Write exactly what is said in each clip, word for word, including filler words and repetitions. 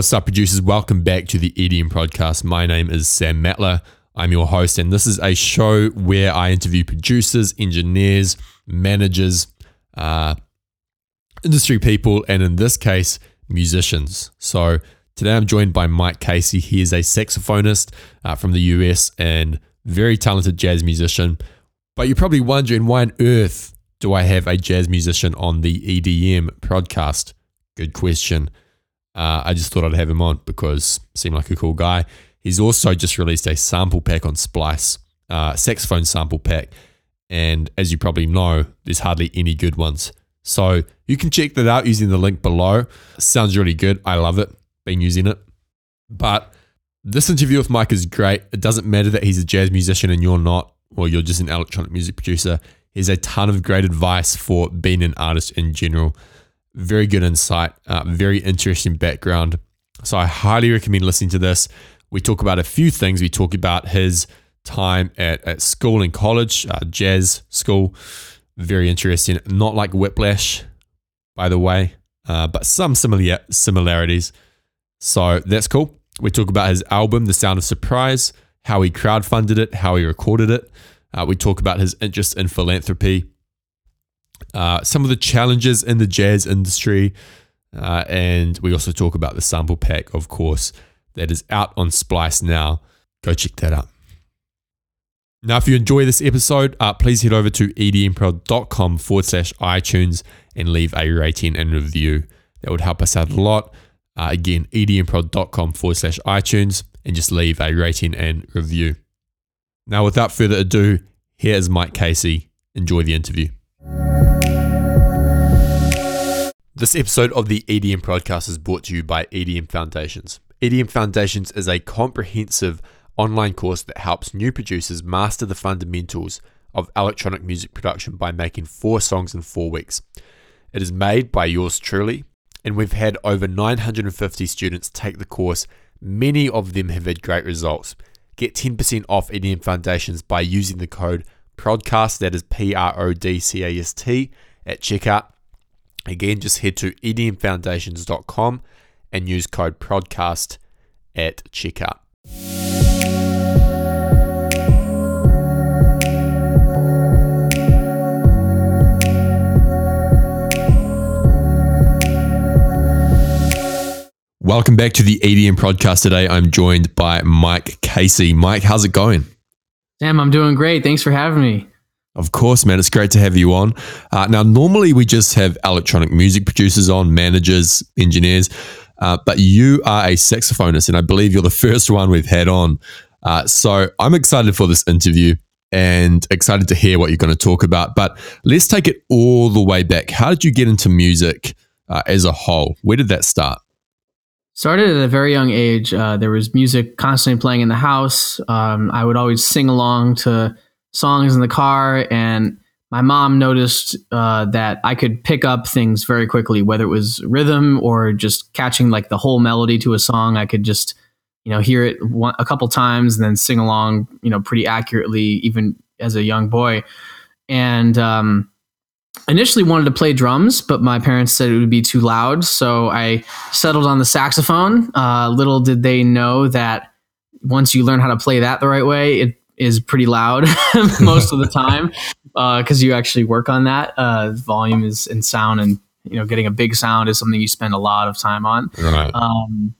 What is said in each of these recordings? What's up, producers? Welcome back to the E D M Podcast. My name is Sam Matler. I'm your host, and this is a show where I interview producers, engineers, managers, uh, industry people, and in this case, musicians. So today I'm joined by Mike Casey. He is a saxophonist uh, from the U S and very talented jazz musician. But you're probably wondering, why on earth do I have a jazz musician on the E D M podcast? Good question. Uh, I just thought I'd have him on because he seemed like a cool guy. He's also just released a sample pack on Splice, uh, saxophone sample pack. And as you probably know, there's hardly any good ones. So you can check that out using the link below. Sounds really good. I love it. Been using it. But this interview with Mike is great. It doesn't matter that he's a jazz musician and you're not, or you're just an electronic music producer. He has a ton of great advice for being an artist in general. Very good insight, uh, very interesting background. So I highly recommend listening to this. We talk about a few things. We talk about his time at, at school and college, uh, jazz school. Very interesting. Not like Whiplash, by the way, uh, but some similar similarities. So that's cool. We talk about his album, The Sound of Surprise, how he crowdfunded it, how he recorded it. Uh, we talk about his interest in philanthropy. Uh, some of the challenges in the jazz industry, uh, and we also talk about the sample pack, of course, that is out on Splice now. Go check that out. Now, if you enjoy this episode, uh, please head over to edmprod.com forward slash iTunes and leave a rating and review. That would help us out a lot. Uh, again, edmprod.com forward slash iTunes and just leave a rating and review. Now, without further ado, here is Mike Casey. Enjoy the interview. This episode of the E D M Podcast is brought to you by E D M Foundations. E D M Foundations is a comprehensive online course that helps new producers master the fundamentals of electronic music production by making four songs in four weeks. It is made by yours truly, and we've had over nine hundred fifty students take the course. Many of them have had great results. Get ten percent off E D M Foundations by using the code PRODCAST, that is P R O D C A S T, at checkout. Again, just head to edm foundations dot com and use code PRODCAST at checkout. Welcome back to the E D M Podcast. Today I'm joined by Mike Casey. Mike, how's it going? Sam, I'm doing great. Thanks for having me. Of course, man. It's great to have you on. Uh, now, normally we just have electronic music producers on, managers, engineers, uh, but you are a saxophonist, and I believe you're the first one we've had on. Uh, so I'm excited for this interview and excited to hear what you're going to talk about. But let's take it all the way back. How did you get into music uh, as a whole? Where did that start? Started at a very young age. Uh, there was music constantly playing in the house. Um, I would always sing along to songs in the car, and my mom noticed uh, that I could pick up things very quickly, whether it was rhythm or just catching like the whole melody to a song. I could just, you know, hear it one, a couple times and then sing along, you know, pretty accurately, even as a young boy. And um, initially wanted to play drums, but my parents said it would be too loud. So I settled on the saxophone. Uh, little did they know that once you learn how to play that the right way, it is pretty loud most of the time, because uh, you actually work on that. Uh, volume is and sound, and you know, getting a big sound is something you spend a lot of time on. Right. Um,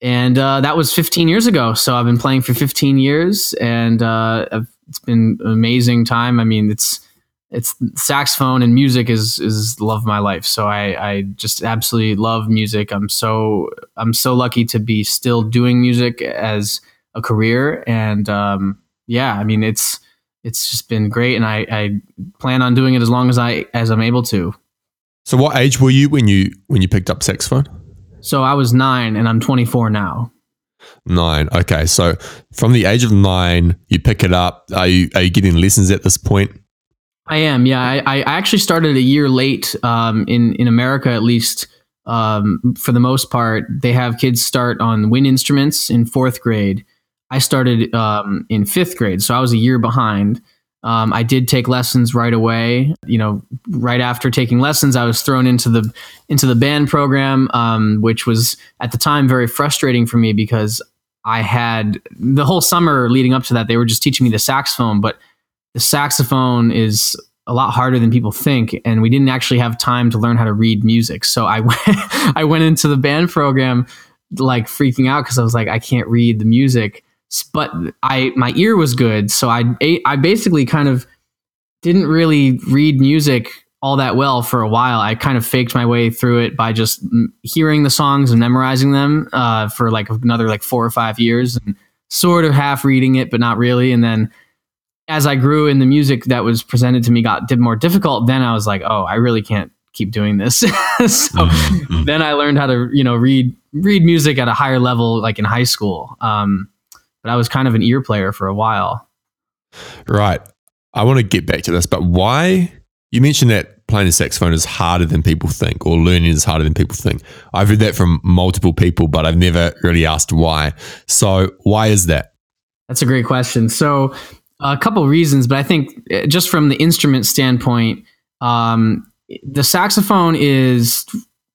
and uh, that was fifteen years ago. So I've been playing for fifteen years, and uh, it's been an amazing time. I mean, it's it's saxophone and music is is the love of my life. So I I just absolutely love music. I'm so I'm so lucky to be still doing music as a career, and um, yeah, I mean, it's it's just been great, and I, I plan on doing it as long as I as I'm able to. So, what age were you when you when you picked up saxophone? So I was nine, and I'm twenty-four now. Nine, okay. So from the age of nine, you pick it up. Are you are you getting lessons at this point? I am. Yeah, I, I actually started a year late um, in in America, at least um, for the most part. They have kids start on wind instruments in fourth grade. I started um, in fifth grade, so I was a year behind. Um, I did take lessons right away. You know, right after taking lessons, I was thrown into the into the band program, um, which was at the time very frustrating for me because I had the whole summer leading up to that, they were just teaching me the saxophone, but the saxophone is a lot harder than people think, and we didn't actually have time to learn how to read music. So I went, I went into the band program like freaking out because I was like, I can't read the music. But I, my ear was good, so I, I basically kind of didn't really read music all that well for a while. I kind of faked my way through it by just hearing the songs and memorizing them uh, for like another like four or five years, and sort of half reading it, but not really. And then as I grew and the music that was presented to me got more difficult, then I was like, oh, I really can't keep doing this. So mm-hmm. then I learned how to, you know, read read music at a higher level, like in high school. Um, But I was kind of an ear player for a while. Right. I want to get back to this, but why? You mentioned that playing the saxophone is harder than people think, or learning is harder than people think. I've heard that from multiple people, but I've never really asked why. So why is that? That's a great question. So a couple of reasons, but I think just from the instrument standpoint, um, the saxophone is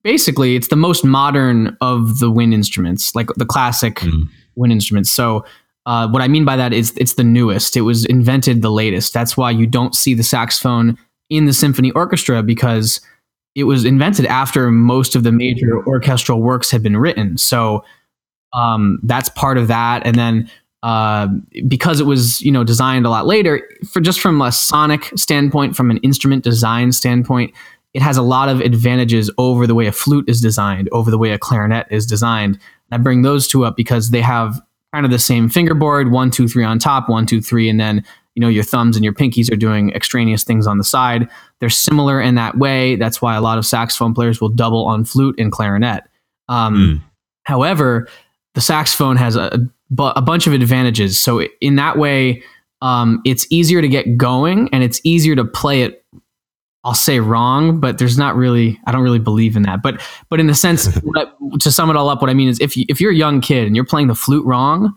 basically, it's the most modern of the wind instruments, like the classic mm. wind instruments. So uh, what I mean by that is it's the newest. It was invented the latest. That's why you don't see the saxophone in the symphony orchestra, because it was invented after most of the major orchestral works had been written. So um, that's part of that. And then uh, because it was, you know, designed a lot later, for just from a sonic standpoint, from an instrument design standpoint, it has a lot of advantages over the way a flute is designed, over the way a clarinet is designed. I bring those two up because they have kind of the same fingerboard, one, two, three on top, one, two, three. And then, you know, your thumbs and your pinkies are doing extraneous things on the side. They're similar in that way. That's why a lot of saxophone players will double on flute and clarinet. Um, mm. However, the saxophone has a, a bunch of advantages. So in that way, um, it's easier to get going and it's easier to play it. I'll say wrong, but there's not really, I don't really believe in that. But but in a sense, what, to sum it all up, what I mean is if, you, if you're a young kid and you're playing the flute wrong,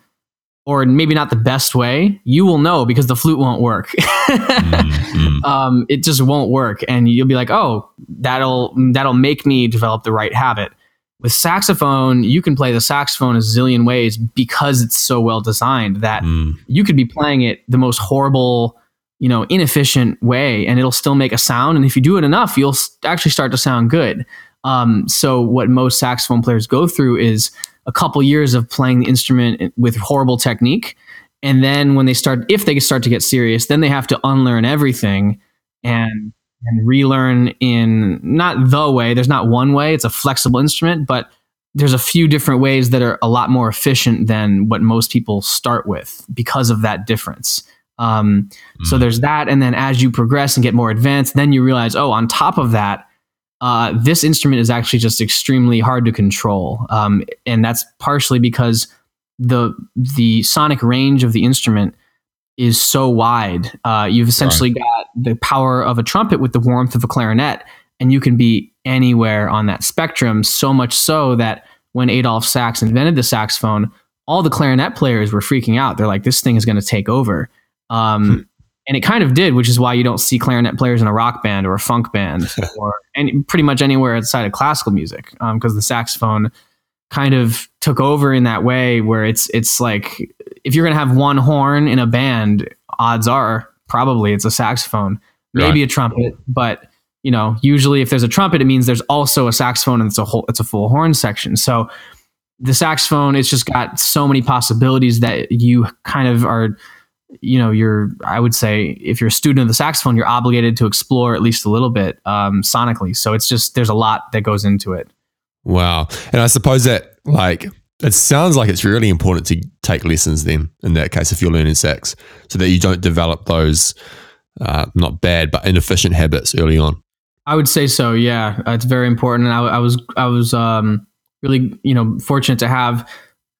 or maybe not the best way, you will know because the flute won't work. mm-hmm. um, it just won't work. And you'll be like, oh, that'll that'll make me develop the right habit. With saxophone, you can play the saxophone a zillion ways because it's so well designed that mm. you could be playing it the most horrible, you know, inefficient way, and it'll still make a sound. And if you do it enough, you'll actually start to sound good. Um, so what most saxophone players go through is a couple years of playing the instrument with horrible technique. And then when they start, if they start to get serious, then they have to unlearn everything and, and relearn in not the way. There's not one way. It's a flexible instrument, but there's a few different ways that are a lot more efficient than what most people start with because of that difference. Um, so there's that. And then as you progress and get more advanced, then you realize, oh, on top of that, uh, this instrument is actually just extremely hard to control. Um, and that's partially because the, the sonic range of the instrument is so wide. Uh, you've essentially right. got the power of a trumpet with the warmth of a clarinet, and you can be anywhere on that spectrum. So much so that when Adolphe Sax invented the saxophone, all the clarinet players were freaking out. They're like, this thing is going to take over. Um, and it kind of did, which is why you don't see clarinet players in a rock band or a funk band or any, pretty much anywhere outside of classical music. Um, cause the saxophone kind of took over in that way where it's, it's like, if you're going to have one horn in a band, odds are probably it's a saxophone, maybe right. a trumpet, but you know, usually if there's a trumpet, it means there's also a saxophone and it's a whole, it's a full horn section. So the saxophone, it's just got so many possibilities that you kind of are, you know, you're, I would say if you're a student of the saxophone, you're obligated to explore at least a little bit um, sonically. So it's just, there's a lot that goes into it. Wow. And I suppose that like, it sounds like it's really important to take lessons then in that case, if you're learning sax, so that you don't develop those uh, not bad, but inefficient habits early on. I would say so. Yeah. It's very important. And I, I was, I was um, really, you know, fortunate to have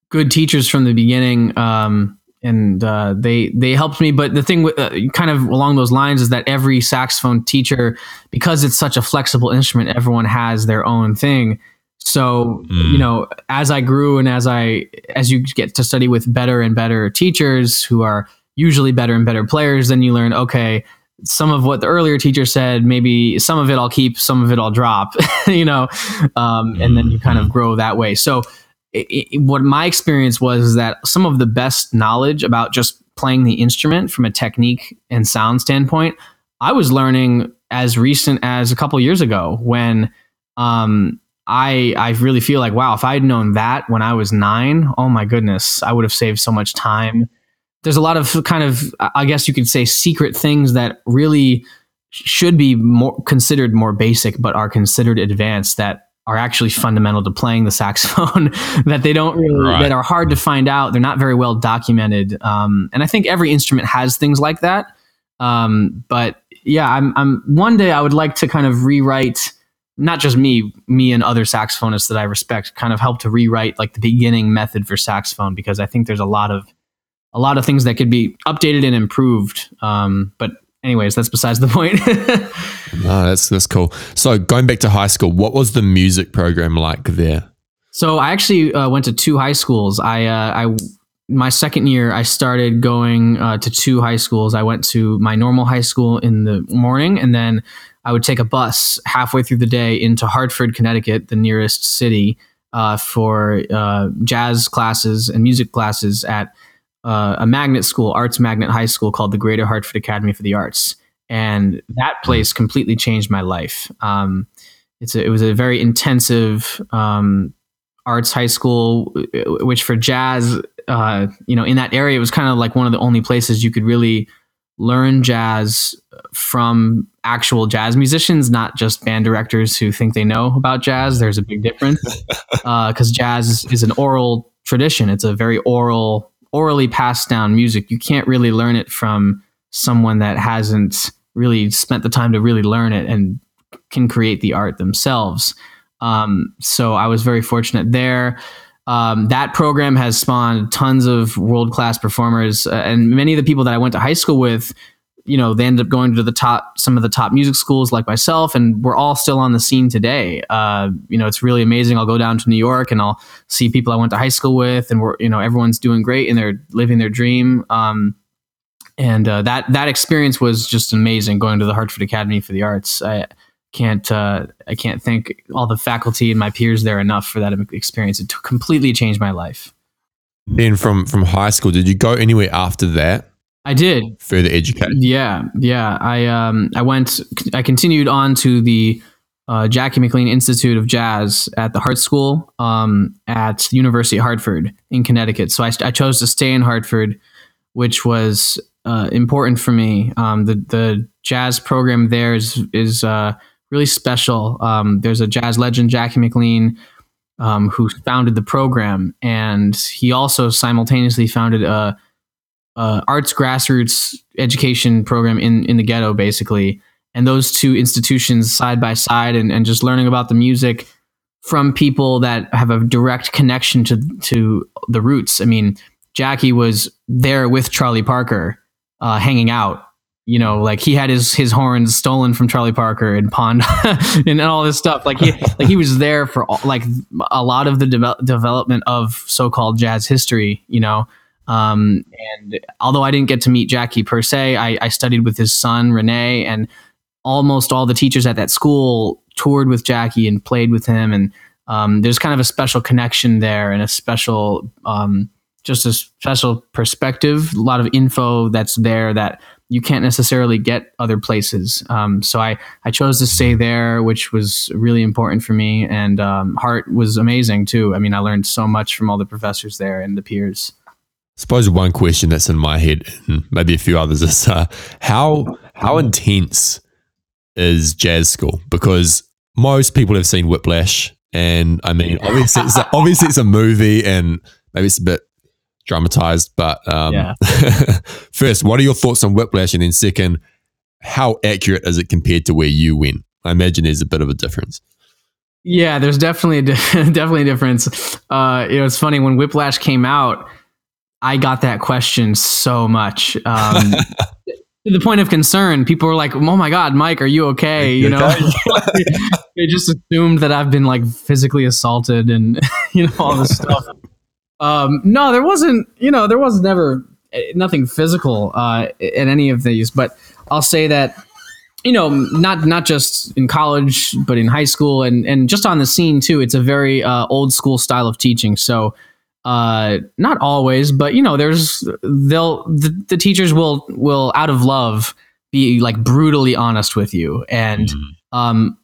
good teachers from the beginning. Um, And uh, they they helped me, but the thing with, uh, kind of along those lines is that every saxophone teacher, because it's such a flexible instrument, everyone has their own thing. So mm. you know, as I grew and as I as you get to study with better and better teachers who are usually better and better players. Then you learn, okay, some of what the earlier teacher said, maybe some of it I'll keep, some of it I'll drop, you know, um, and then you kind of grow that way. So it, it, what my experience was is that some of the best knowledge about just playing the instrument from a technique and sound standpoint, I was learning as recent as a couple years ago when um, I I really feel like, wow, if I had known that when I was nine, oh my goodness, I would have saved so much time. There's a lot of kind of, I guess you could say, secret things that really should be more considered more basic, but are considered advanced, that are actually fundamental to playing the saxophone that they don't really, right. that are hard to find out. They're not very well documented. Um, and I think every instrument has things like that. Um, but yeah, I'm, I'm one day I would like to kind of rewrite, not just me, me and other saxophonists that I respect, kind of help to rewrite like the beginning method for saxophone, because I think there's a lot of, a lot of things that could be updated and improved. Um, but anyways, that's besides the point. No, that's, that's cool. So going back to high school, what was the music program like there? So I actually uh, went to two high schools. I, uh, I, my second year, I started going uh, to two high schools. I went to my normal high school in the morning, and then I would take a bus halfway through the day into Hartford, Connecticut, the nearest city, uh, for uh, jazz classes and music classes at Uh, a magnet school, arts magnet high school called the Greater Hartford Academy for the Arts. And that place completely changed my life. Um, it's a, it was a very intensive um, arts high school, which for jazz, uh, you know, in that area, it was kind of like one of the only places you could really learn jazz from actual jazz musicians, not just band directors who think they know about jazz. There's a big difference because uh, jazz is an oral tradition. It's a very oral orally passed down music. You can't really learn it from someone that hasn't really spent the time to really learn it and can create the art themselves. Um, so I was very fortunate there. Um, that program has spawned tons of world-class performers, uh, and many of the people that I went to high school with, you know, they ended up going to the top, some of the top music schools like myself, and we're all still on the scene today. Uh, you know, it's really amazing. I'll go down to New York and I'll see people I went to high school with, and we're, you know, everyone's doing great and they're living their dream. Um, and uh, that that experience was just amazing. Going to the Hartford Academy for the Arts, I can't uh, I can't thank all the faculty and my peers there enough for that experience. It completely changed my life. Then from from high school, did you go anywhere after that? I did. Further educate. Yeah, yeah. I um I went. I continued on to the uh, Jackie McLean Institute of Jazz at the Hart School um at the University of Hartford in Connecticut. So I, I chose to stay in Hartford, which was uh, important for me. Um, the the jazz program there is is uh, really special. Um, there's a jazz legend, Jackie McLean, um, who founded the program, and he also simultaneously founded a Uh, arts grassroots education program in, in the ghetto, basically. And those two institutions side by side, and, and just learning about the music from people that have a direct connection to, to the roots. I mean, Jackie was there with Charlie Parker, uh, hanging out, you know, like he had his, his horns stolen from Charlie Parker and pawned and all this stuff. Like he, like he was there for all, like a lot of the de- development of so-called jazz history, you know. Um, and although I didn't get to meet Jackie per se, I, I studied with his son, Renee, and almost all the teachers at that school toured with Jackie and played with him. And, um, there's kind of a special connection there and a special, um, just a special perspective, a lot of info that's there that you can't necessarily get other places. Um, so I, I chose to stay there, which was really important for me. And, um, Hart was amazing too. I mean, I learned so much from all the professors there and the peers. Suppose one question that's in my head, and maybe a few others, is uh, how how intense is jazz school? Because most people have seen Whiplash, and I mean, obviously, it's a, obviously it's a movie, and maybe it's a bit dramatized. But um, yeah. First, what are your thoughts on Whiplash, and then second, how accurate is it compared to where you went? I imagine there's a bit of a difference. Yeah, there's definitely a di- definitely a difference. Uh, you know, it's funny when Whiplash came out. I got that question so much um, to the point of concern. People were like, "Oh my God, Mike, are you okay?" You know, they just assumed that I've been like physically assaulted and you know all this stuff. Um, no, there wasn't. You know, there was never nothing physical uh, in any of these, but I'll say that, you know, not not just in college, but in high school and, and just on the scene too, it's a very uh, old school style of teaching. So uh, not always, but you know, there's they'll the, the teachers will will out of love be like brutally honest with you. And mm. um,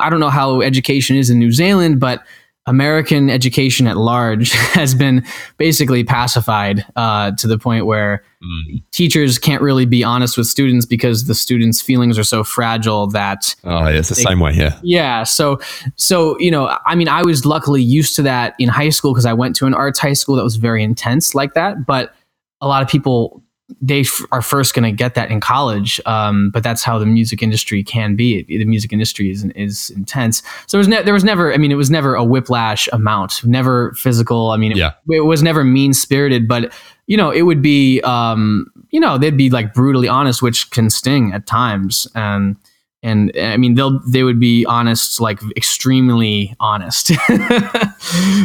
I don't know how education is in New Zealand, but American education at large has been basically pacified uh, to the point where mm. teachers can't really be honest with students because the students' feelings are so fragile that. Oh, yeah, it's they, the same way here. Yeah. So, so, you know, I mean, I was luckily used to that in high school because I went to an arts high school that was very intense like that. But a lot of people, they f- are first going to get that in college. Um, but that's how the music industry can be. It, the music industry is, is intense. So there was, ne- there was never, I mean, it was never a whiplash amount, never physical. I mean, it, yeah. it was never mean spirited, but you know, it would be, um, you know, they'd be like brutally honest, which can sting at times. And, um, and I mean, they'll, they would be honest, like extremely honest. uh,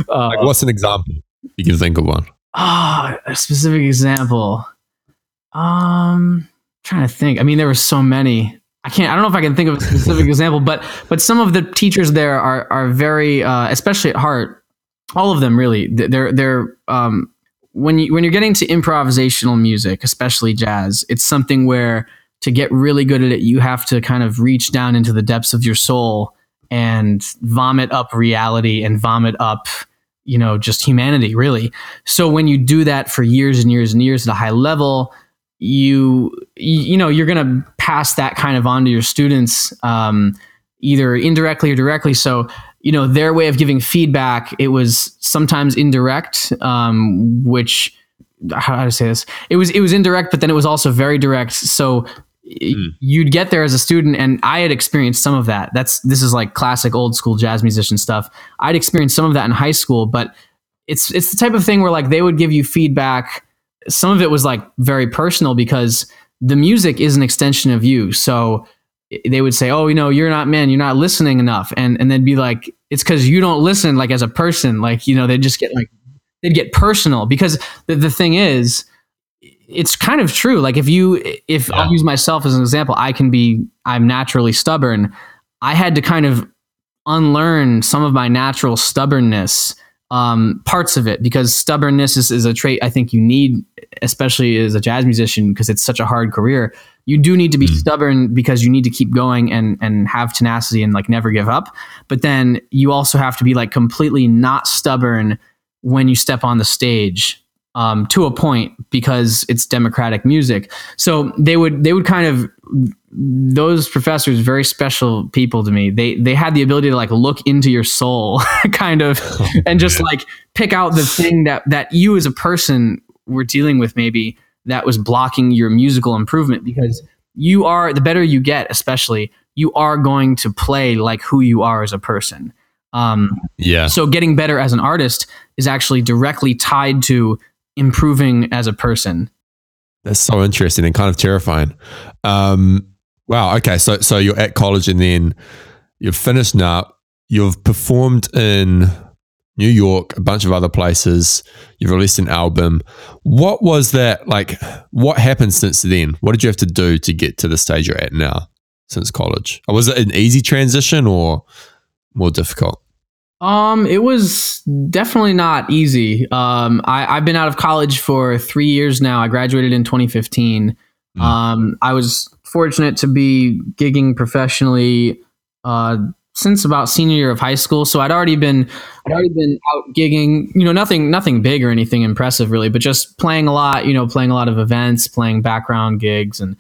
like what's an example you can think of one? Ah, oh, a specific example. Um, trying to think. I mean, there were so many. I can't. I don't know if I can think of a specific example, but but some of the teachers there are are very, uh, especially at Hart. All of them really. They're they're um when you when you're getting to improvisational music, especially jazz, it's something where to get really good at it, you have to kind of reach down into the depths of your soul and vomit up reality and vomit up, you know, just humanity, really. So when you do that for years and years and years at a high level, you you know you're gonna pass that kind of on to your students, um, either indirectly or directly. So you know their way of giving feedback, it was sometimes indirect, um, which how do I say this? It was it was indirect, but then it was also very direct. So mm. it, you'd get there as a student, and I had experienced some of that. That's this is like classic old school jazz musician stuff. I'd experienced some of that in high school, but it's it's the type of thing where like they would give you feedback. Some of it was like very personal because the music is an extension of you. So they would say, oh, you know, you're not, man, you're not listening enough. And, and they'd be like, it's cause you don't listen like as a person, like, you know, they'd just get like, they'd get personal because the, the thing is, it's kind of true. Like if you, if yeah. I'll use myself as an example, I can be, I'm naturally stubborn. I had to kind of unlearn some of my natural stubbornness, um, parts of it, because stubbornness is, is a trait I think you need, especially as a jazz musician, because it's such a hard career. You do need to be mm. stubborn because you need to keep going and, and have tenacity and like never give up. But then you also have to be like completely not stubborn when you step on the stage, um, to a point, because it's democratic music. So they would, they would kind of, those professors, very special people to me. They they had the ability to like look into your soul, kind of, oh, and just man. like pick out the thing that that you as a person were dealing with, maybe that was blocking your musical improvement. Because you are, the better you get, especially, you are going to play like who you are as a person. Um, yeah. So getting better as an artist is actually directly tied to improving as a person. That's so interesting and kind of terrifying. Um, Wow. Okay. So, so you're at college and then you've finished now. You've performed in New York, a bunch of other places. You've released an album. What was that like? What happened since then? What did you have to do to get to the stage you're at now since college? Was it an easy transition or more difficult? Um, it was definitely not easy. Um, I, I've been out of college for three years now. I graduated in twenty fifteen. Mm. Um, I was fortunate to be gigging professionally uh, since about senior year of high school. So I'd already been, I'd already been out gigging, you know, nothing, nothing big or anything impressive really, but just playing a lot, you know, playing a lot of events, playing background gigs. And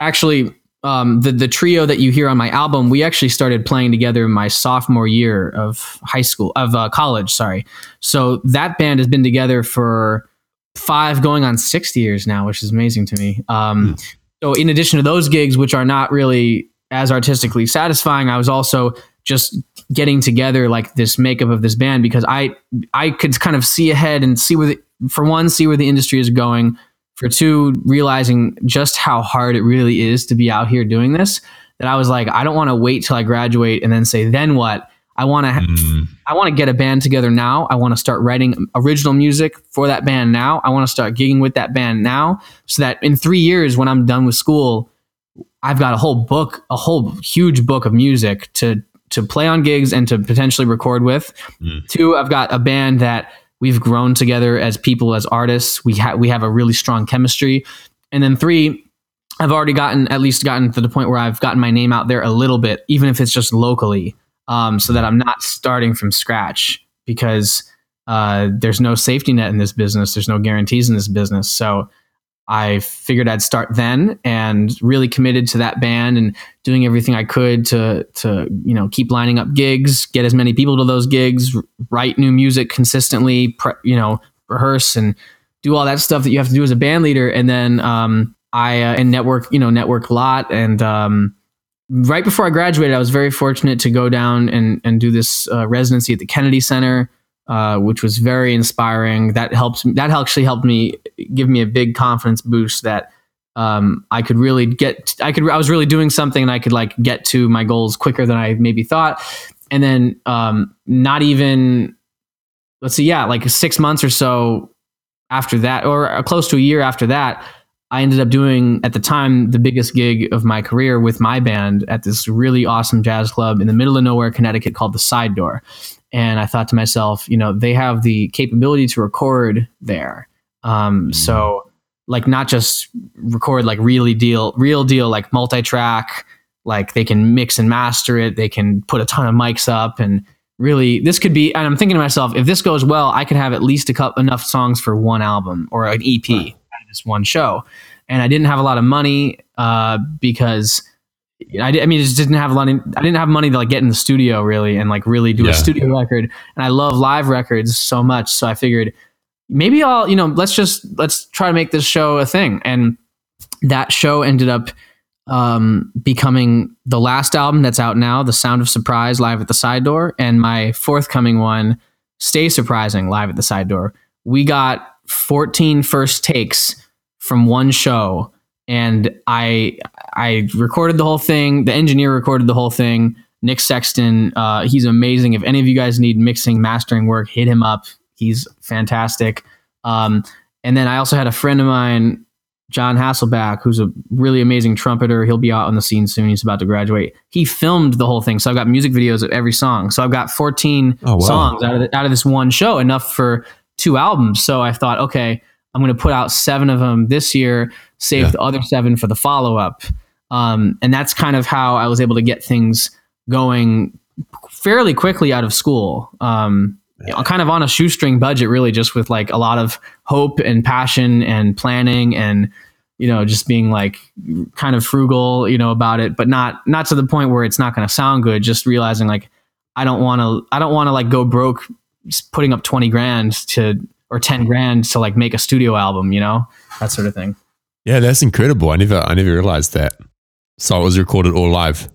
actually um, the, the trio that you hear on my album, we actually started playing together in my sophomore year of high school of uh, college. Sorry. So that band has been together for five going on six years now, which is amazing to me. Um, mm. So in addition to those gigs, which are not really as artistically satisfying, I was also just getting together like this makeup of this band because I I could kind of see ahead and see where the, for one, see where the industry is going. For two, realizing just how hard it really is to be out here doing this, that I was like, I don't want to wait till I graduate and then say, then what? I want to, mm. I want to get a band together now. I want to start writing original music for that band now. I want to start gigging with that band now, so that in three years when I'm done with school, I've got a whole book, a whole huge book of music to to play on gigs and to potentially record with. Mm. Two, I've got a band that we've grown together as people, as artists. We have we have a really strong chemistry, and then three, I've already gotten at least gotten to the point where I've gotten my name out there a little bit, even if it's just locally. Um, so that I'm not starting from scratch, because uh, there's no safety net in this business. There's no guarantees in this business. So I figured I'd start then, and really committed to that band and doing everything I could to, to, you know, keep lining up gigs, get as many people to those gigs, write new music consistently, pre- you know, rehearse and do all that stuff that you have to do as a band leader. And then um, I, uh, and network, you know, network a lot. And, um, right before I graduated, I was very fortunate to go down and, and do this uh, residency at the Kennedy Center, uh, which was very inspiring. That helped. That actually helped me, give me a big confidence boost that um, I could really get. I could. I was really doing something, and I could like get to my goals quicker than I maybe thought. And then um, not even let's see, yeah, like six months or so after that, or close to a year after that, I ended up doing, at the time, the biggest gig of my career with my band at this really awesome jazz club in the middle of nowhere, Connecticut, called The Side Door. And I thought to myself, you know, they have the capability to record there. Um, mm. So like not just record, like really deal, real deal, like multi-track, like they can mix and master it. They can put a ton of mics up, and really this could be, and I'm thinking to myself, if this goes well, I could have at least a couple, enough songs for one album or an E P. Right. This one show. And I didn't have a lot of money uh because I, I mean I just didn't have a lot of, I didn't have money to like get in the studio really and like really do yeah. a studio record, and I love live records so much, so I figured maybe I'll you know let's just let's try to make this show a thing. And that show ended up um becoming the last album that's out now, The Sound of Surprise, Live at the Side Door, and my forthcoming one, Stay Surprising, Live at the Side Door. We got fourteen first takes from one show, and I I recorded the whole thing. The engineer recorded the whole thing. Nick Sexton, uh, he's amazing. If any of you guys need mixing, mastering work, hit him up. He's fantastic. Um, and then I also had a friend of mine, John Hasselback, who's a really amazing trumpeter. He'll be out on the scene soon. He's about to graduate. He filmed the whole thing, so I've got music videos of every song. So I've got fourteen oh, wow. songs out of the, out of this one show, enough for two albums. So I thought, okay, I'm going to put out seven of them this year, save yeah. the other seven for the follow-up. Um, and that's kind of how I was able to get things going fairly quickly out of school. Um, yeah. Kind of on a shoestring budget, really, just with like a lot of hope and passion and planning and, you know, just being like kind of frugal, you know, about it, but not, not to the point where it's not going to sound good. Just realizing like, I don't want to, I don't want to like go broke putting up twenty grand to, or ten grand to like make a studio album, you know, that sort of thing. Yeah. That's incredible. I never, I never realized that. So it was recorded all live.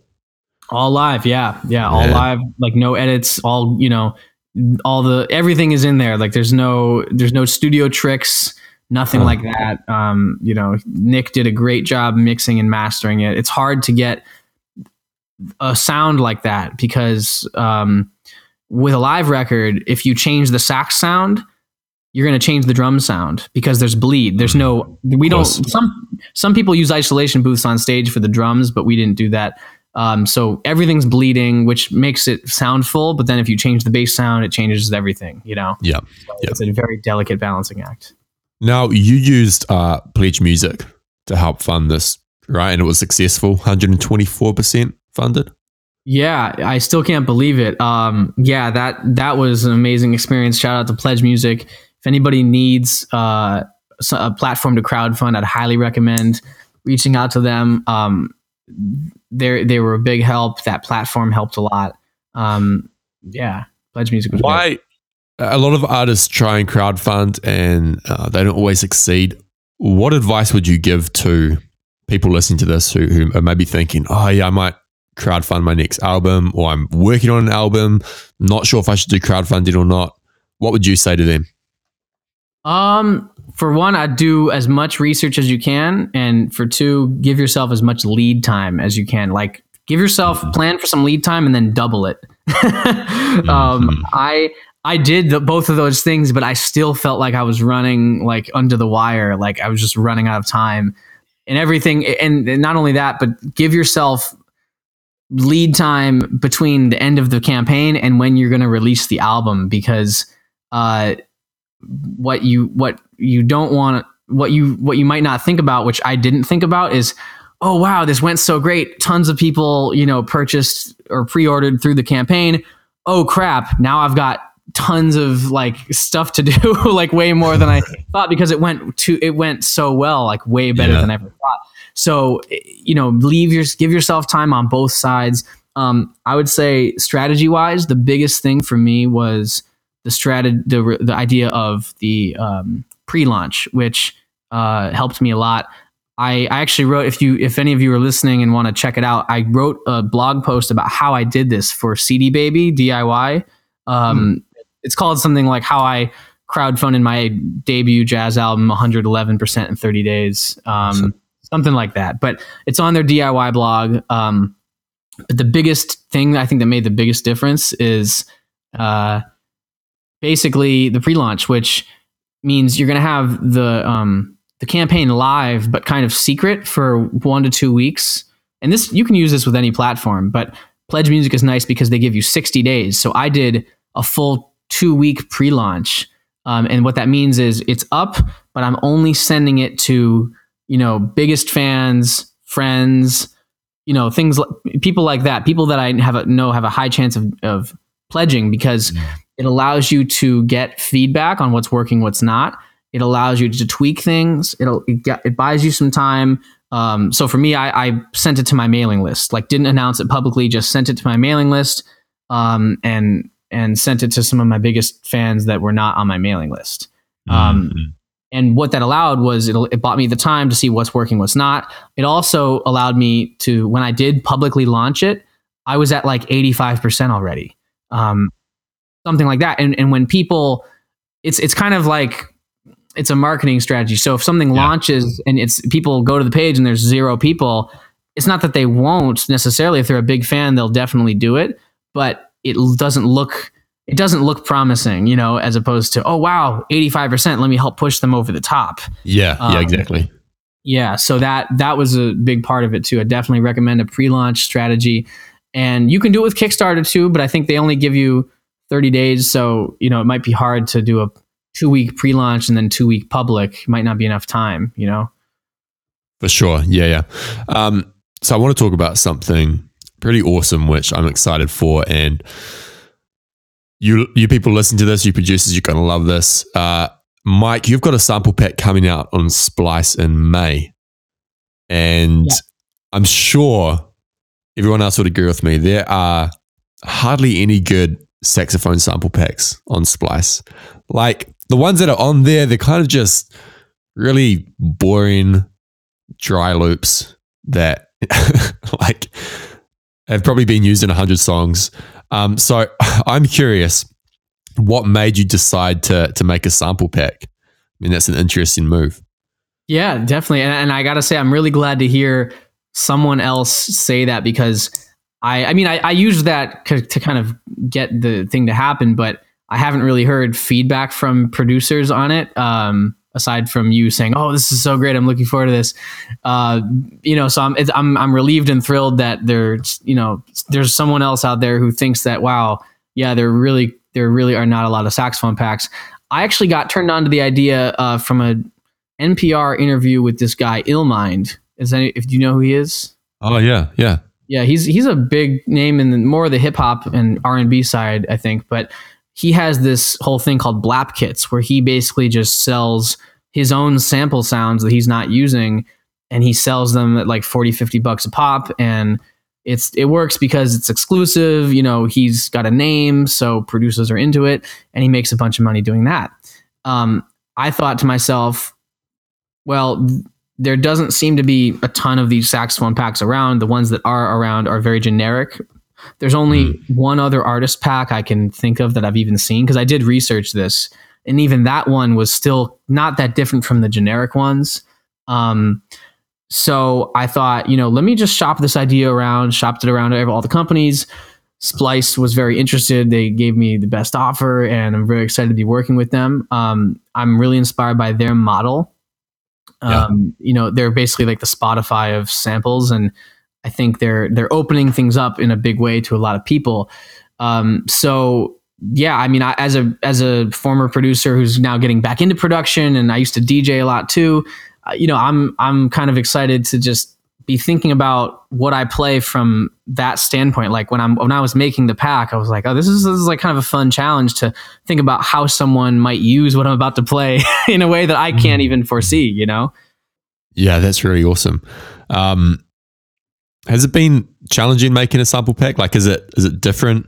All live. Yeah. Yeah. All yeah. live, like no edits, all, you know, all the, everything is in there. Like there's no, there's no studio tricks, nothing oh. like that. Um, you know, Nick did a great job mixing and mastering it. It's hard to get a sound like that because, um, with a live record, if you change the sax sound, you're going to change the drum sound because there's bleed. There's no, we don't, some, some people use isolation booths on stage for the drums, but we didn't do that. Um, so everything's bleeding, which makes it sound full. But then if you change the bass sound, it changes everything, you know? Yeah. So yeah. It's a very delicate balancing act. Now you used uh, Pledge Music to help fund this, right? And it was successful, one hundred twenty-four percent funded. Yeah, I still can't believe it. Um, yeah, that that was an amazing experience. Shout out to Pledge Music. If anybody needs uh, a platform to crowdfund, I'd highly recommend reaching out to them. Um, they they were a big help. That platform helped a lot. Um, yeah, Pledge Music was why great. A lot of artists try and crowdfund and uh, they don't always succeed. What advice would you give to people listening to this who, who are maybe thinking, oh yeah, I might crowdfund my next album, or I'm working on an album, not sure if I should do crowdfunding or not? What would you say to them? Um, for one, I'd do as much research as you can. And for two, give yourself as much lead time as you can. Like give yourself, plan for some lead time and then double it. um, I I did the, both of those things, but I still felt like I was running like under the wire. Like I was just running out of time and everything. And, and not only that, but give yourself lead time between the end of the campaign and when you're going to release the album, because uh, what you what you don't want, what you what you might not think about, which I didn't think about, is, oh wow, this went so great. Tons of people, you know, purchased or pre-ordered through the campaign. Oh crap. Now I've got tons of like stuff to do, like way more than I thought, because it went to, it went so well, like way better yeah. than I ever thought. So, you know, leave your, give yourself time on both sides. Um, I would say strategy wise, the biggest thing for me was the strategy, the, the idea of the um, pre-launch, which uh, helped me a lot. I, I actually wrote, if you, if any of you are listening and want to check it out, I wrote a blog post about how I did this for C D Baby D I Y. Um, mm. It's called something like how I crowdfunded my debut jazz album one hundred eleven percent in thirty days, um, awesome. something like that. But it's on their D I Y blog. Um, but the biggest thing I think that made the biggest difference is uh, basically the pre-launch, which means you're going to have the um, the campaign live, but kind of secret for one to two weeks. And this, you can use this with any platform, but Pledge Music is nice because they give you sixty days. So I did a full two week pre-launch. Um, and what that means is it's up, but I'm only sending it to, you know, biggest fans, friends, you know, things like people like that, people that I have a, know have a high chance of, of pledging, because yeah. it allows you to get feedback on what's working, what's not. It allows you to tweak things. It'll, it it buys you some time. Um, so for me, I, I sent it to my mailing list. Like, didn't announce it publicly, just sent it to my mailing list, um, and and sent it to some of my biggest fans that were not on my mailing list. Um, mm-hmm. And what that allowed was it it bought me the time to see what's working, what's not. It also allowed me to, when I did publicly launch it, I was at like eighty-five percent already, um, something like that. And and when people, it's it's kind of like. It's a marketing strategy. So if something yeah. launches and it's people go to the page and there's zero people, it's not that they won't necessarily, if they're a big fan, they'll definitely do it, but it doesn't look, it doesn't look promising, you know, as opposed to, oh wow, eighty-five percent, let me help push them over the top. Yeah. Um, yeah, exactly. Yeah. So that, that was a big part of it too. I definitely recommend a pre-launch strategy, and you can do it with Kickstarter too, but I think they only give you thirty days. So, you know, it might be hard to do a two week pre-launch and then two week public. Might not be enough time, you know? For sure. Yeah. Yeah. Um, so I want to talk about something pretty awesome, which I'm excited for. And you, you people listen to this, you producers, you're going to love this. Uh, Mike, you've got a sample pack coming out on Splice in May. And yeah. I'm sure everyone else would agree with me. There are hardly any good saxophone sample packs on Splice. Like, the ones that are on there, they're kind of just really boring, dry loops that like have probably been used in a hundred songs. Um, so I'm curious, what made you decide to to make a sample pack? I mean, that's an interesting move. Yeah, definitely. And, and I got to say, I'm really glad to hear someone else say that, because I, I mean, I, I used that c- to kind of get the thing to happen, but I haven't really heard feedback from producers on it, um, aside from you saying, "Oh, this is so great! I'm looking forward to this." Uh, you know, so I'm it's, I'm I'm relieved and thrilled that there's you know there's someone else out there who thinks that, wow, yeah, there really there really are not a lot of saxophone packs. I actually got turned on to the idea uh, from a N P R interview with this guy Illmind. Is any if you know who he is? Oh yeah, yeah, yeah. He's he's a big name in the, more of the hip hop and R and B side, I think, but he has this whole thing called Blap Kits, where he basically just sells his own sample sounds that he's not using, and he sells them at like forty, fifty bucks a pop. And it's, it works because it's exclusive. You know, he's got a name, so producers are into it, and he makes a bunch of money doing that. Um, I thought to myself, well, there doesn't seem to be a ton of these saxophone packs around. The ones that are around are very generic. There's only mm. one other artist pack I can think of that I've even seen, because I did research this, and even that one was still not that different from the generic ones. Um, So I thought, you know, let me just shop this idea around, shopped it around to all the companies. Splice was very interested. They gave me the best offer, and I'm very excited to be working with them. Um, I'm really inspired by their model. Um, yeah. You know, they're basically like the Spotify of samples, and I think they're they're opening things up in a big way to a lot of people. Um, so yeah, I mean, I, as a as a former producer who's now getting back into production, and I used to D J a lot too. You know, I'm I'm kind of excited to just be thinking about what I play from that standpoint. Like when I'm when I was making the pack, I was like, oh, this is this is like kind of a fun challenge to think about how someone might use what I'm about to play in a way that I can't even foresee. You know? Yeah, that's really awesome. Um, has it been challenging making a sample pack? Like, is it is it different?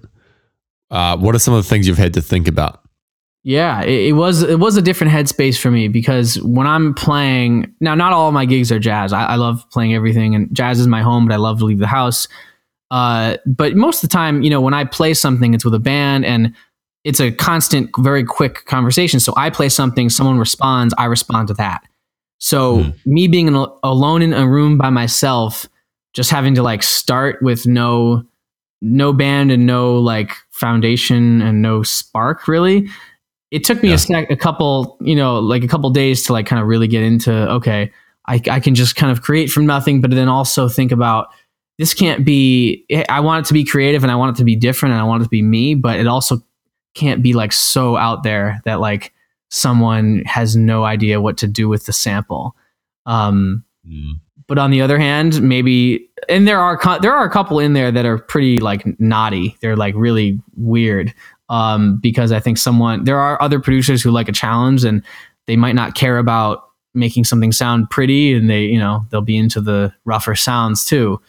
Uh, what are some of the things you've had to think about? Yeah, it, it was it was a different headspace for me, because when I'm playing now, not all of my gigs are jazz. I, I love playing everything, and jazz is my home, but I love to leave the house. Uh, but most of the time, you know, when I play something, it's with a band, and it's a constant, very quick conversation. So I play something, someone responds, I respond to that. So mm. me being in, alone in a room by myself, just having to like start with no no band and no like foundation and no spark, really. It took me yeah. a, sec- a couple, you know, like a couple days to like kind of really get into, okay, I, I can just kind of create from nothing, but then also think about this can't be, I want it to be creative and I want it to be different and I want it to be me, but it also can't be like so out there that like someone has no idea what to do with the sample. Um, mm. But on the other hand, maybe, and there are, co- there are a couple in there that are pretty like naughty. They're like really weird. Um, because I think someone, there are other producers who like a challenge and they might not care about making something sound pretty, and they, you know, they'll be into the rougher sounds too.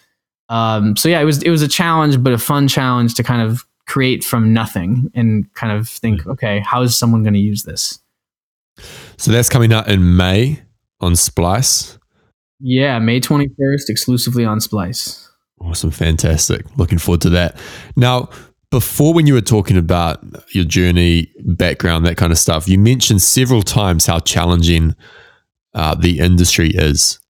Um, so yeah, it was, it was a challenge, but a fun challenge to kind of create from nothing and kind of think, okay, how is someone going to use this? So that's coming out in May on Splice. Yeah. May twenty-first, exclusively on Splice. Awesome. Fantastic. Looking forward to that. Now, before, when you were talking about your journey, background, that kind of stuff, you mentioned several times how challenging uh, the industry is.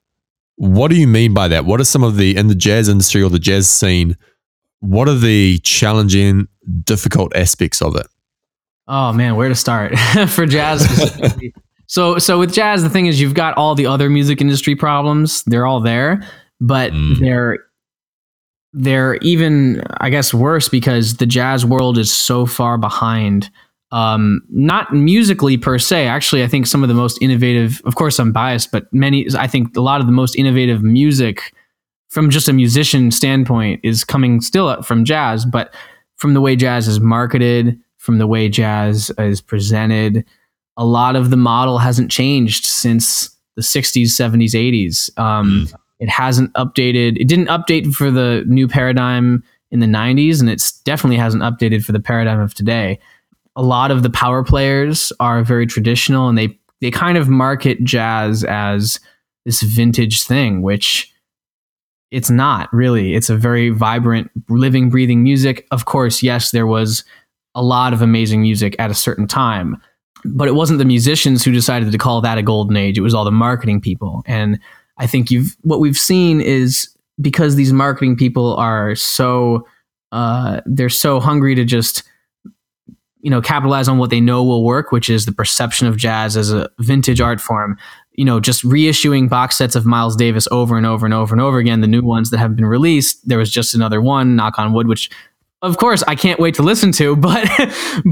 What do you mean by that? What are some of the, in the jazz industry or the jazz scene, what are the challenging, difficult aspects of it? Oh man, where to start? For jazz. so, so with jazz, the thing is you've got all the other music industry problems. They're all there, but mm. they're They're even, I guess, worse because the jazz world is so far behind. Um, not musically per se. Actually, I think some of the most innovative, of course I'm biased, but many, I think a lot of the most innovative music from just a musician standpoint is coming still up from jazz, but from the way jazz is marketed, from the way jazz is presented, a lot of the model hasn't changed since the sixties, seventies, eighties. Um, mm. It hasn't updated. It didn't update for the new paradigm in the nineties, and it's definitely hasn't updated for the paradigm of today. A lot of the power players are very traditional, and they, they kind of market jazz as this vintage thing, which it's not really. It's a very vibrant, living, breathing music. Of course, yes, there was a lot of amazing music at a certain time, but it wasn't the musicians who decided to call that a golden age. It was all the marketing people. And I think you've what we've seen is because these marketing people are so uh, they're so hungry to just, you know, capitalize on what they know will work, which is the perception of jazz as a vintage art form. You know, just reissuing box sets of Miles Davis over and over and over and over again. The new ones that haven't been released. There was just another one, Knock on Wood, which of course I can't wait to listen to, but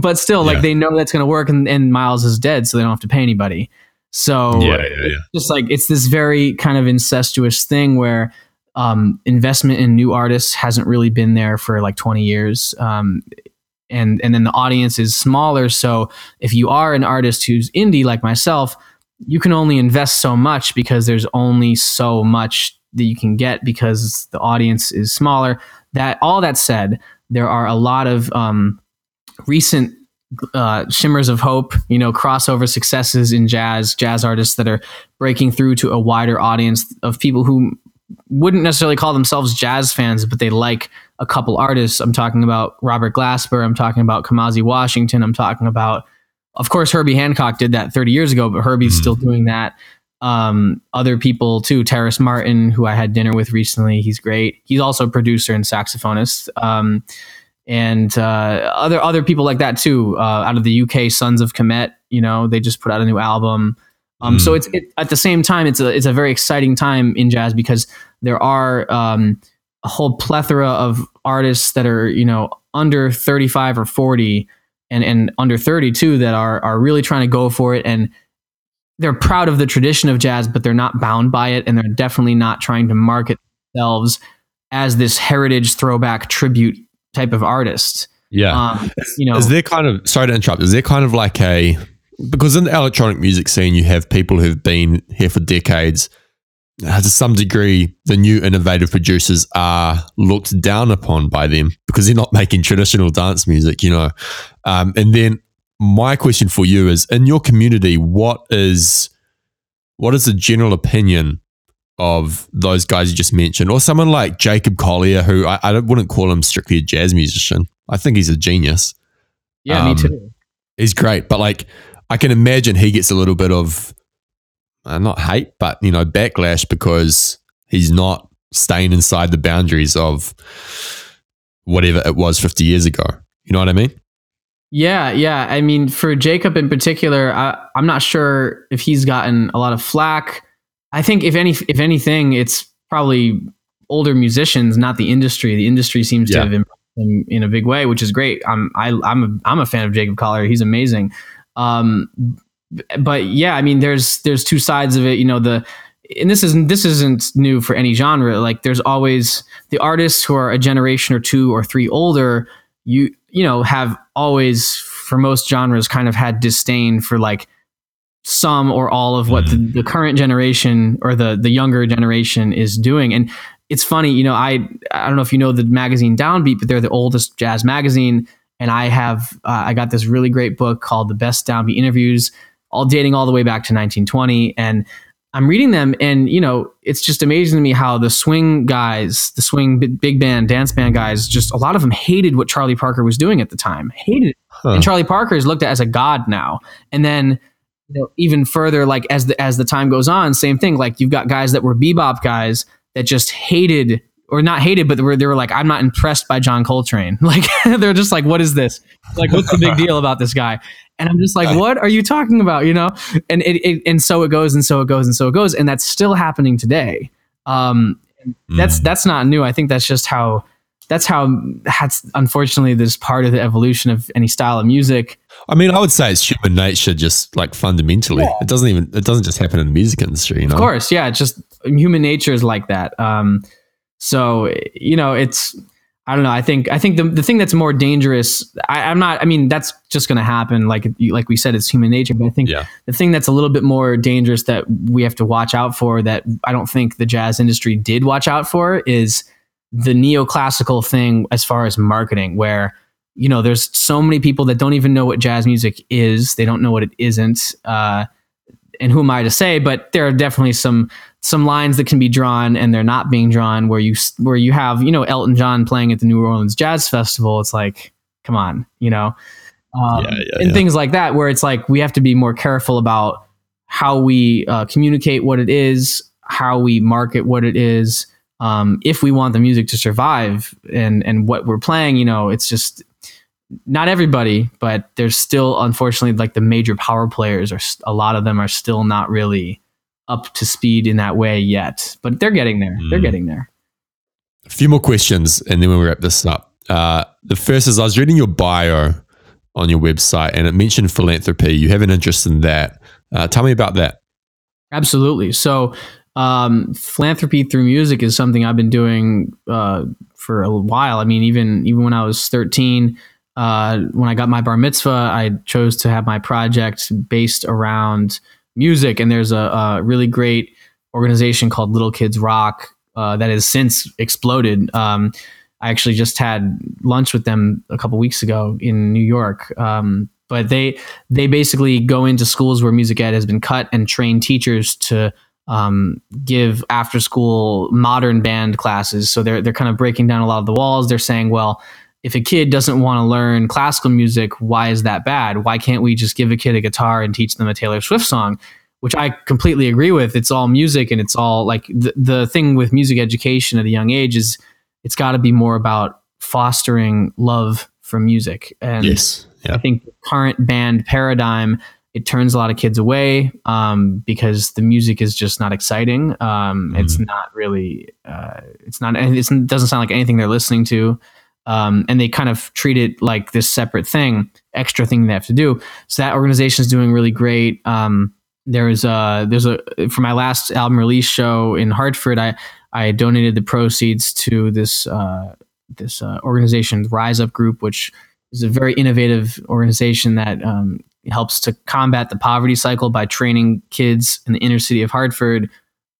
but still, yeah. like they know that's going to work, and, and Miles is dead, so they don't have to pay anybody. So yeah, yeah, yeah. It's just like, it's this very kind of incestuous thing where um, investment in new artists hasn't really been there for like twenty years. Um, and, and then the audience is smaller. So if you are an artist who's indie like myself, you can only invest so much because there's only so much that you can get because the audience is smaller. That all that said, there are a lot of um, recent Uh, shimmers of hope, you know, crossover successes in jazz, jazz artists that are breaking through to a wider audience of people who wouldn't necessarily call themselves jazz fans, but they like a couple artists. I'm talking about Robert Glasper. I'm talking about Kamasi Washington. I'm talking about, of course, Herbie Hancock did that thirty years ago, but Herbie's mm-hmm. still doing that. Um, other people too, Terrace Martin, who I had dinner with recently. He's great. He's also a producer and saxophonist. Um, and, uh, other, other people like that too, uh, out of the U K, Sons of Kemet, you know, they just put out a new album. Um, mm. so it's, it, at the same time, it's a, it's a very exciting time in jazz because there are, um, a whole plethora of artists that are, you know, under thirty-five or forty and, and under thirty too, that are, are really trying to go for it. And they're proud of the tradition of jazz, but they're not bound by it. And they're definitely not trying to market themselves as this heritage throwback tribute type of artist. Yeah. Um, you know, is there kind of, sorry to interrupt. Is there kind of like a, because in the electronic music scene, you have people who've been here for decades. Uh, to some degree, the new innovative producers are looked down upon by them because they're not making traditional dance music, you know? Um, and then, my question for you is, in your community, what is what is the general opinion of those guys you just mentioned? Or someone like Jacob Collier, who I, I wouldn't call him strictly a jazz musician. I think he's a genius. Yeah, um, me too. He's great. But like, I can imagine he gets a little bit of, uh, not hate, but, you know, backlash because he's not staying inside the boundaries of whatever it was fifty years ago. You know what I mean? Yeah, yeah. I mean, for Jacob in particular, I, I'm not sure if he's gotten a lot of flack. I think if any, if anything, it's probably older musicians, not the industry. The industry seems yeah. to have improved him in a big way, which is great. I'm, I, I'm, a, I'm a fan of Jacob Collier. He's amazing. Um, but yeah, I mean, there's, there's two sides of it. You know, the, and this isn't, this isn't new for any genre. Like, there's always the artists who are a generation or two or three older. You, you know, have always, for most genres, kind of had disdain for like some or all of what mm. the, the current generation or the the younger generation is doing. And it's funny, you know, I I don't know if you know the magazine Downbeat, but they're the oldest jazz magazine. And I have uh, I got this really great book called The Best Downbeat Interviews, all dating all the way back to nineteen twenty. And I'm reading them, and you know, it's just amazing to me how the swing guys, the swing big band, dance band guys, just a lot of them hated what Charlie Parker was doing at the time. Hated it. Huh. And Charlie Parker is looked at as a god now. And then, you know, even further, like as the as the time goes on, same thing. Like you've got guys that were bebop guys that just hated, or not hated, but they were they were like, I'm not impressed by John Coltrane. Like they're just like, what is this? Like, what's the big deal about this guy? And I'm just like, what are you talking about? You know? And it, it and so it goes and so it goes and so it goes. And that's still happening today. Um, that's, mm. that's not new. I think that's just how, that's how, that's unfortunately this part of the evolution of any style of music. I mean, I would say it's human nature, just like fundamentally, yeah. it doesn't even, it doesn't just happen in the music industry, you know? Of course. Yeah. It's just human nature is like that. Um, so, you know, it's, I don't know. I think I think the the thing that's more dangerous. I, I'm not. I mean, that's just going to happen. Like like we said, it's human nature. But I think yeah. the thing that's a little bit more dangerous that we have to watch out for, that I don't think the jazz industry did watch out for, is the neoclassical thing as far as marketing, where you know there's so many people that don't even know what jazz music is. They don't know what it isn't. Uh, and who am I to say? But there are definitely some. some lines that can be drawn, and they're not being drawn, where you, where you have, you know, Elton John playing at the New Orleans Jazz Festival. It's like, come on, you know, um, yeah, yeah, and yeah. things like that, where it's like, we have to be more careful about how we uh, communicate what it is, how we market what it is. Um, if we want the music to survive and, and what we're playing, you know, it's just not everybody, but there's still, unfortunately, like the major power players are, a lot of them are still not really up to speed in that way yet, but they're getting there. They're mm. getting there. A few more questions, and then we'll wrap this up. Uh, the first is, I was reading your bio on your website, and it mentioned philanthropy. You have an interest in that. Uh, tell me about that. Absolutely. So, um, philanthropy through music is something I've been doing uh, for a while. I mean, even even when I was thirteen, uh, when I got my bar mitzvah, I chose to have my project based around music, and there's a, a really great organization called Little Kids Rock uh, that has since exploded. Um, I actually just had lunch with them a couple weeks ago in New York. Um, but they they basically go into schools where music ed has been cut and train teachers to um, give after school modern band classes. So they're they're kind of breaking down a lot of the walls. They're saying, well, if a kid doesn't want to learn classical music, why is that bad? Why can't we just give a kid a guitar and teach them a Taylor Swift song? which I completely agree with. It's all music, and it's all like the, the thing with music education at a young age is it's got to be more about fostering love for music. And yes. yeah. I think the current band paradigm, it turns a lot of kids away um, because the music is just not exciting. Um, mm. It's not really, uh, it's not, it's, it doesn't sound like anything they're listening to. Um, and they kind of treat it like this separate thing, extra thing they have to do. So that organization is doing really great. Um, there is a, there's a, for my last album release show in Hartford, I, I donated the proceeds to this, uh, this uh, organization, Rise Up Group, which is a very innovative organization that um, helps to combat the poverty cycle by training kids in the inner city of Hartford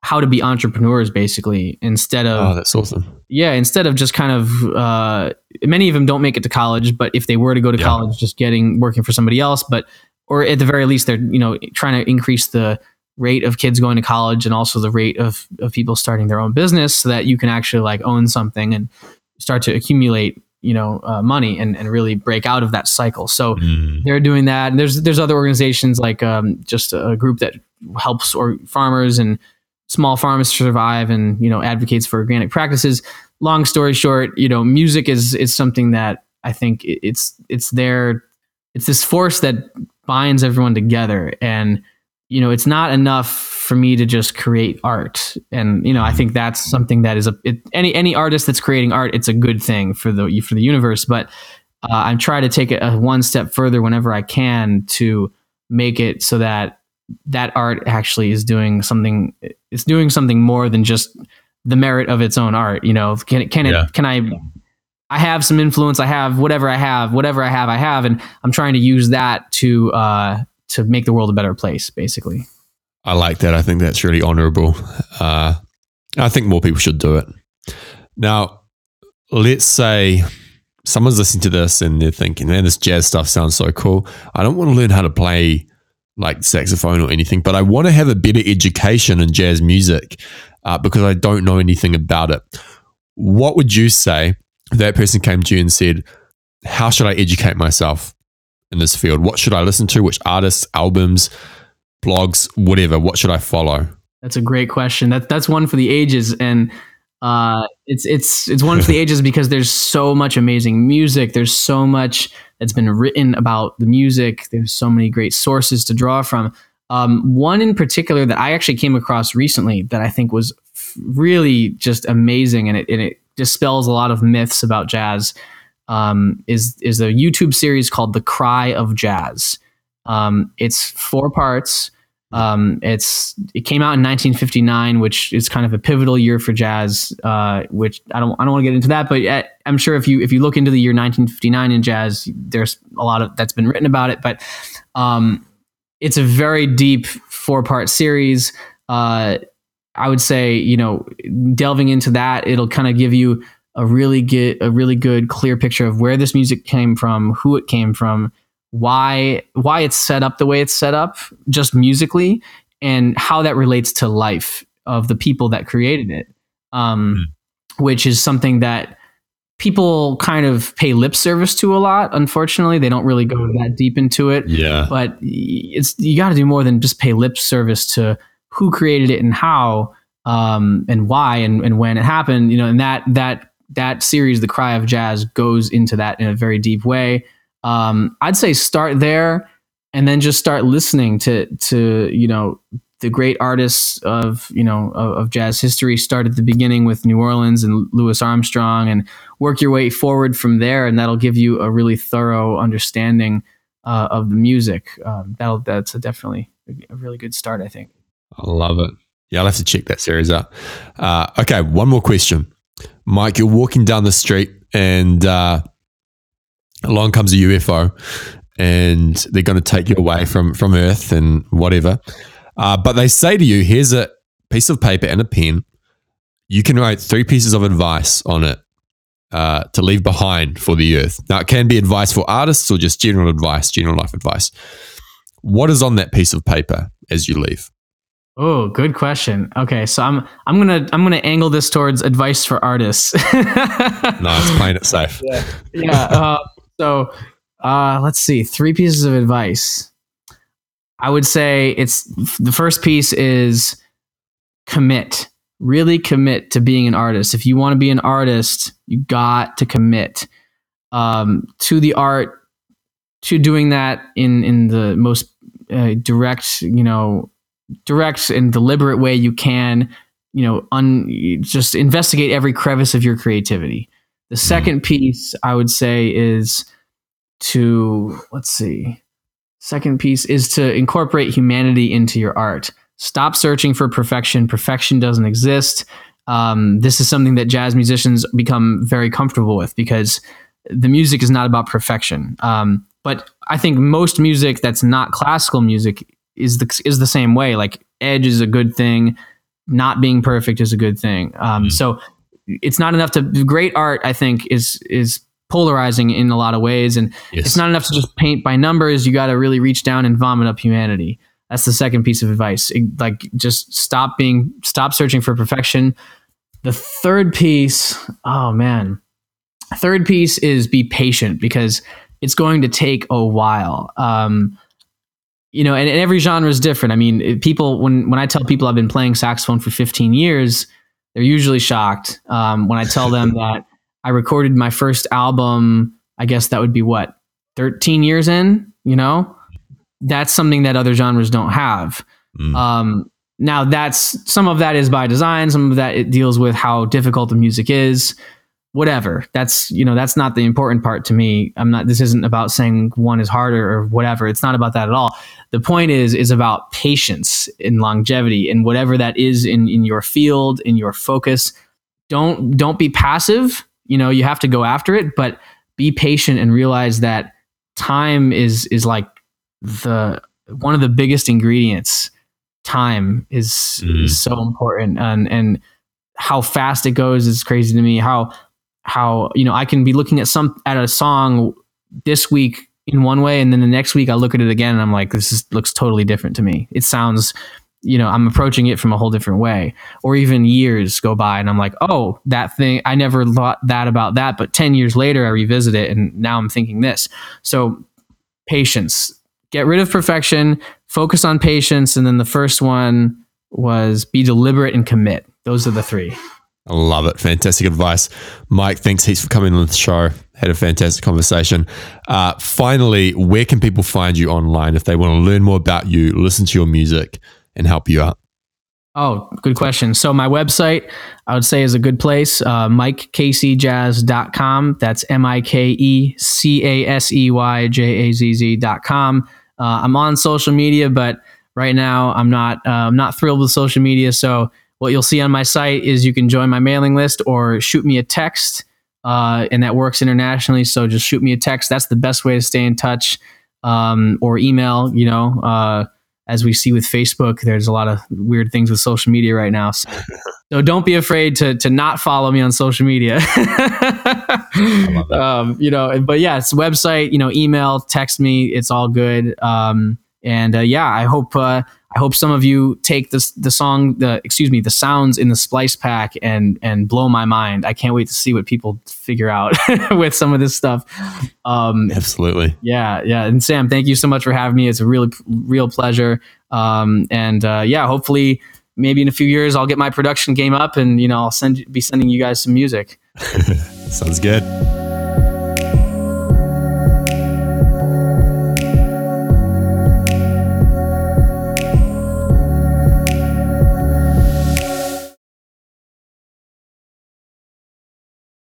how to be entrepreneurs, basically, instead of... Oh, that's awesome. Yeah, instead of just kind of... Uh, many of them don't make it to college, but if they were to go to yeah. college, just getting working for somebody else, but or at the very least, they're you know trying to increase the rate of kids going to college and also the rate of, of people starting their own business so that you can actually like own something and start to accumulate you know uh, money and, and really break out of that cycle. So mm. they're doing that. And there's there's other organizations like um, just a group that helps or farmers and small farms survive and you know advocates for organic practices. Long story short, you know music is is something that I think it's it's there. It's this force that binds everyone together, and you know it's not enough for me to just create art. And you know I think that's something that is a it, any any artist that's creating art, it's a good thing for the for the universe. But uh, I'm trying to take it a one step further whenever I can to make it so that that art actually is doing something. It's doing something more than just the merit of its own art. You know, can it can it yeah. can I? I have some influence. I have whatever I have, whatever I have, I have, and I'm trying to use that to uh, to make the world a better place, basically. I like that. I think that's really honorable. Uh, I think more people should do it. Now, let's say someone's listening to this and they're thinking, man, this jazz stuff sounds so cool. I don't want to learn how to play like saxophone or anything, but I want to have a better education in jazz music uh, because I don't know anything about it. What would you say if that person came to you and said, how should I educate myself in this field? What should I listen to? Which artists, albums, blogs, whatever? What should I follow? That's a great question. That that's one for the ages, and uh, it's it's it's one for the ages because there's so much amazing music. There's so much that's been written about the music. There's so many great sources to draw from. Um, one in particular that I actually came across recently that I think was really just amazing, and it and it dispels a lot of myths about jazz. Um, is is a YouTube series called The Cry of Jazz. Um, it's four parts. Um, it's it came out in nineteen fifty-nine, which is kind of a pivotal year for jazz. Uh, which I don't I don't want to get into that, but at, I'm sure if you if you look into the year nineteen fifty-nine in jazz, there's a lot of that's been written about it. But um, it's a very deep four part series. Uh, I would say, you know, delving into that, it'll kind of give you a really get a really good clear picture of where this music came from, who it came from, why why it's set up the way it's set up, just musically, and how that relates to life of the people that created it, um, mm. which is something that people kind of pay lip service to a lot. Unfortunately, they don't really go that deep into it. Yeah, but it's you got to do more than just pay lip service to who created it and how, um, and why, and, and when it happened. You know, and that that. That series, The Cry of Jazz, goes into that in a very deep way. Um, I'd say start there, and then just start listening to to you know the great artists of you know of, of jazz history. Start at the beginning with New Orleans and Louis Armstrong, and work your way forward from there, and that'll give you a really thorough understanding uh, of the music. Um, that'll that's a definitely a really good start, I think. I love it. Yeah, I'll have to check that series out. Uh, okay, one more question. Mike, you're walking down the street and uh, along comes a U F O and they're going to take you away from, from Earth and whatever. Uh, but they say to you, here's a piece of paper and a pen. You can write three pieces of advice on it uh, to leave behind for the Earth. Now, it can be advice for artists or just general advice, general life advice. What is on that piece of paper as you leave? Oh, good question. Okay, so I'm I'm gonna I'm gonna angle this towards advice for artists. No, it's playing it safe. Yeah. yeah uh, so uh, let's see, three pieces of advice. I would say it's the first piece is commit. Really commit to being an artist. If you want to be an artist, you got to commit um, to the art, to doing that in in the most uh, direct, you know, direct and deliberate way you can. You know, un, just investigate every crevice of your creativity. The second piece I would say is to, let's see, second piece is to incorporate humanity into your art. Stop searching for perfection. Perfection doesn't exist. Um, this is something that jazz musicians become very comfortable with because the music is not about perfection. Um, but I think most music that's not classical music is the, is the same way. Like edge is a good thing. Not being perfect is a good thing. Um, mm. So it's not enough to great art, I think, is, is polarizing in a lot of ways. And yes. It's not enough to just paint by numbers. You got to really reach down and vomit up humanity. That's the second piece of advice. It, like just stop being, stop searching for perfection. The third piece, oh man, third piece is be patient because it's going to take a while. Um, You know, and, and every genre is different. I mean, people, when, when I tell people I've been playing saxophone for fifteen years, they're usually shocked. Um, when I tell them that I recorded my first album, I guess that would be what, thirteen years in, you know, that's something that other genres don't have. Mm. Um, now that's, some of that is by design. Some of that it deals with how difficult the music is, whatever. That's, you know, that's not the important part to me. I'm not, this isn't about saying one is harder or whatever. It's not about that at all. The point is, is about patience and longevity and whatever that is in, in your field, in your focus. Don't, don't be passive. You know, you have to go after it, but be patient and realize that time is, is like the, one of the biggest ingredients. Time is, mm. is so important. And, and how fast it goes is crazy to me. How, how, you know, I can be looking at some, at a song this week in one way. And then the next week I look at it again and I'm like, this is, looks totally different to me. It sounds, you know, I'm approaching it from a whole different way. Or even years go by and I'm like, oh, that thing, I never thought that about that. But ten years later I revisit it and now I'm thinking this. So patience, get rid of perfection, focus on patience. And then the first one was be deliberate and commit. Those are the three. I love it. Fantastic advice. Mike, thanks heaps for coming on the show. Had a fantastic conversation. Uh, finally, where can people find you online if they want to learn more about you, listen to your music, and help you out? Oh, good question. So my website, I would say, is a good place. Uh, mike casey jazz dot com. That's M I K E C A S E Y J A Z Z dot com. Uh, I'm on social media, but right now I'm not, uh, I'm not thrilled with social media. So what you'll see on my site is you can join my mailing list or shoot me a text, uh, and that works internationally. So just shoot me a text. That's the best way to stay in touch, um, or email. You know, uh, as we see with Facebook, there's a lot of weird things with social media right now. So, so don't be afraid to to not follow me on social media. um, you know, but yeah, it's website. You know, email, text me. It's all good. Um, and uh, yeah, I hope. Uh, I hope some of you take this, the song, the, excuse me, the sounds in the Splice pack and, and blow my mind. I can't wait to see what people figure out with some of this stuff. Um, Absolutely. Yeah. Yeah. And Sam, thank you so much for having me. It's a real, real pleasure. Um, and, uh, yeah, hopefully maybe in a few years I'll get my production game up and, you know, I'll send, be sending you guys some music. Sounds good.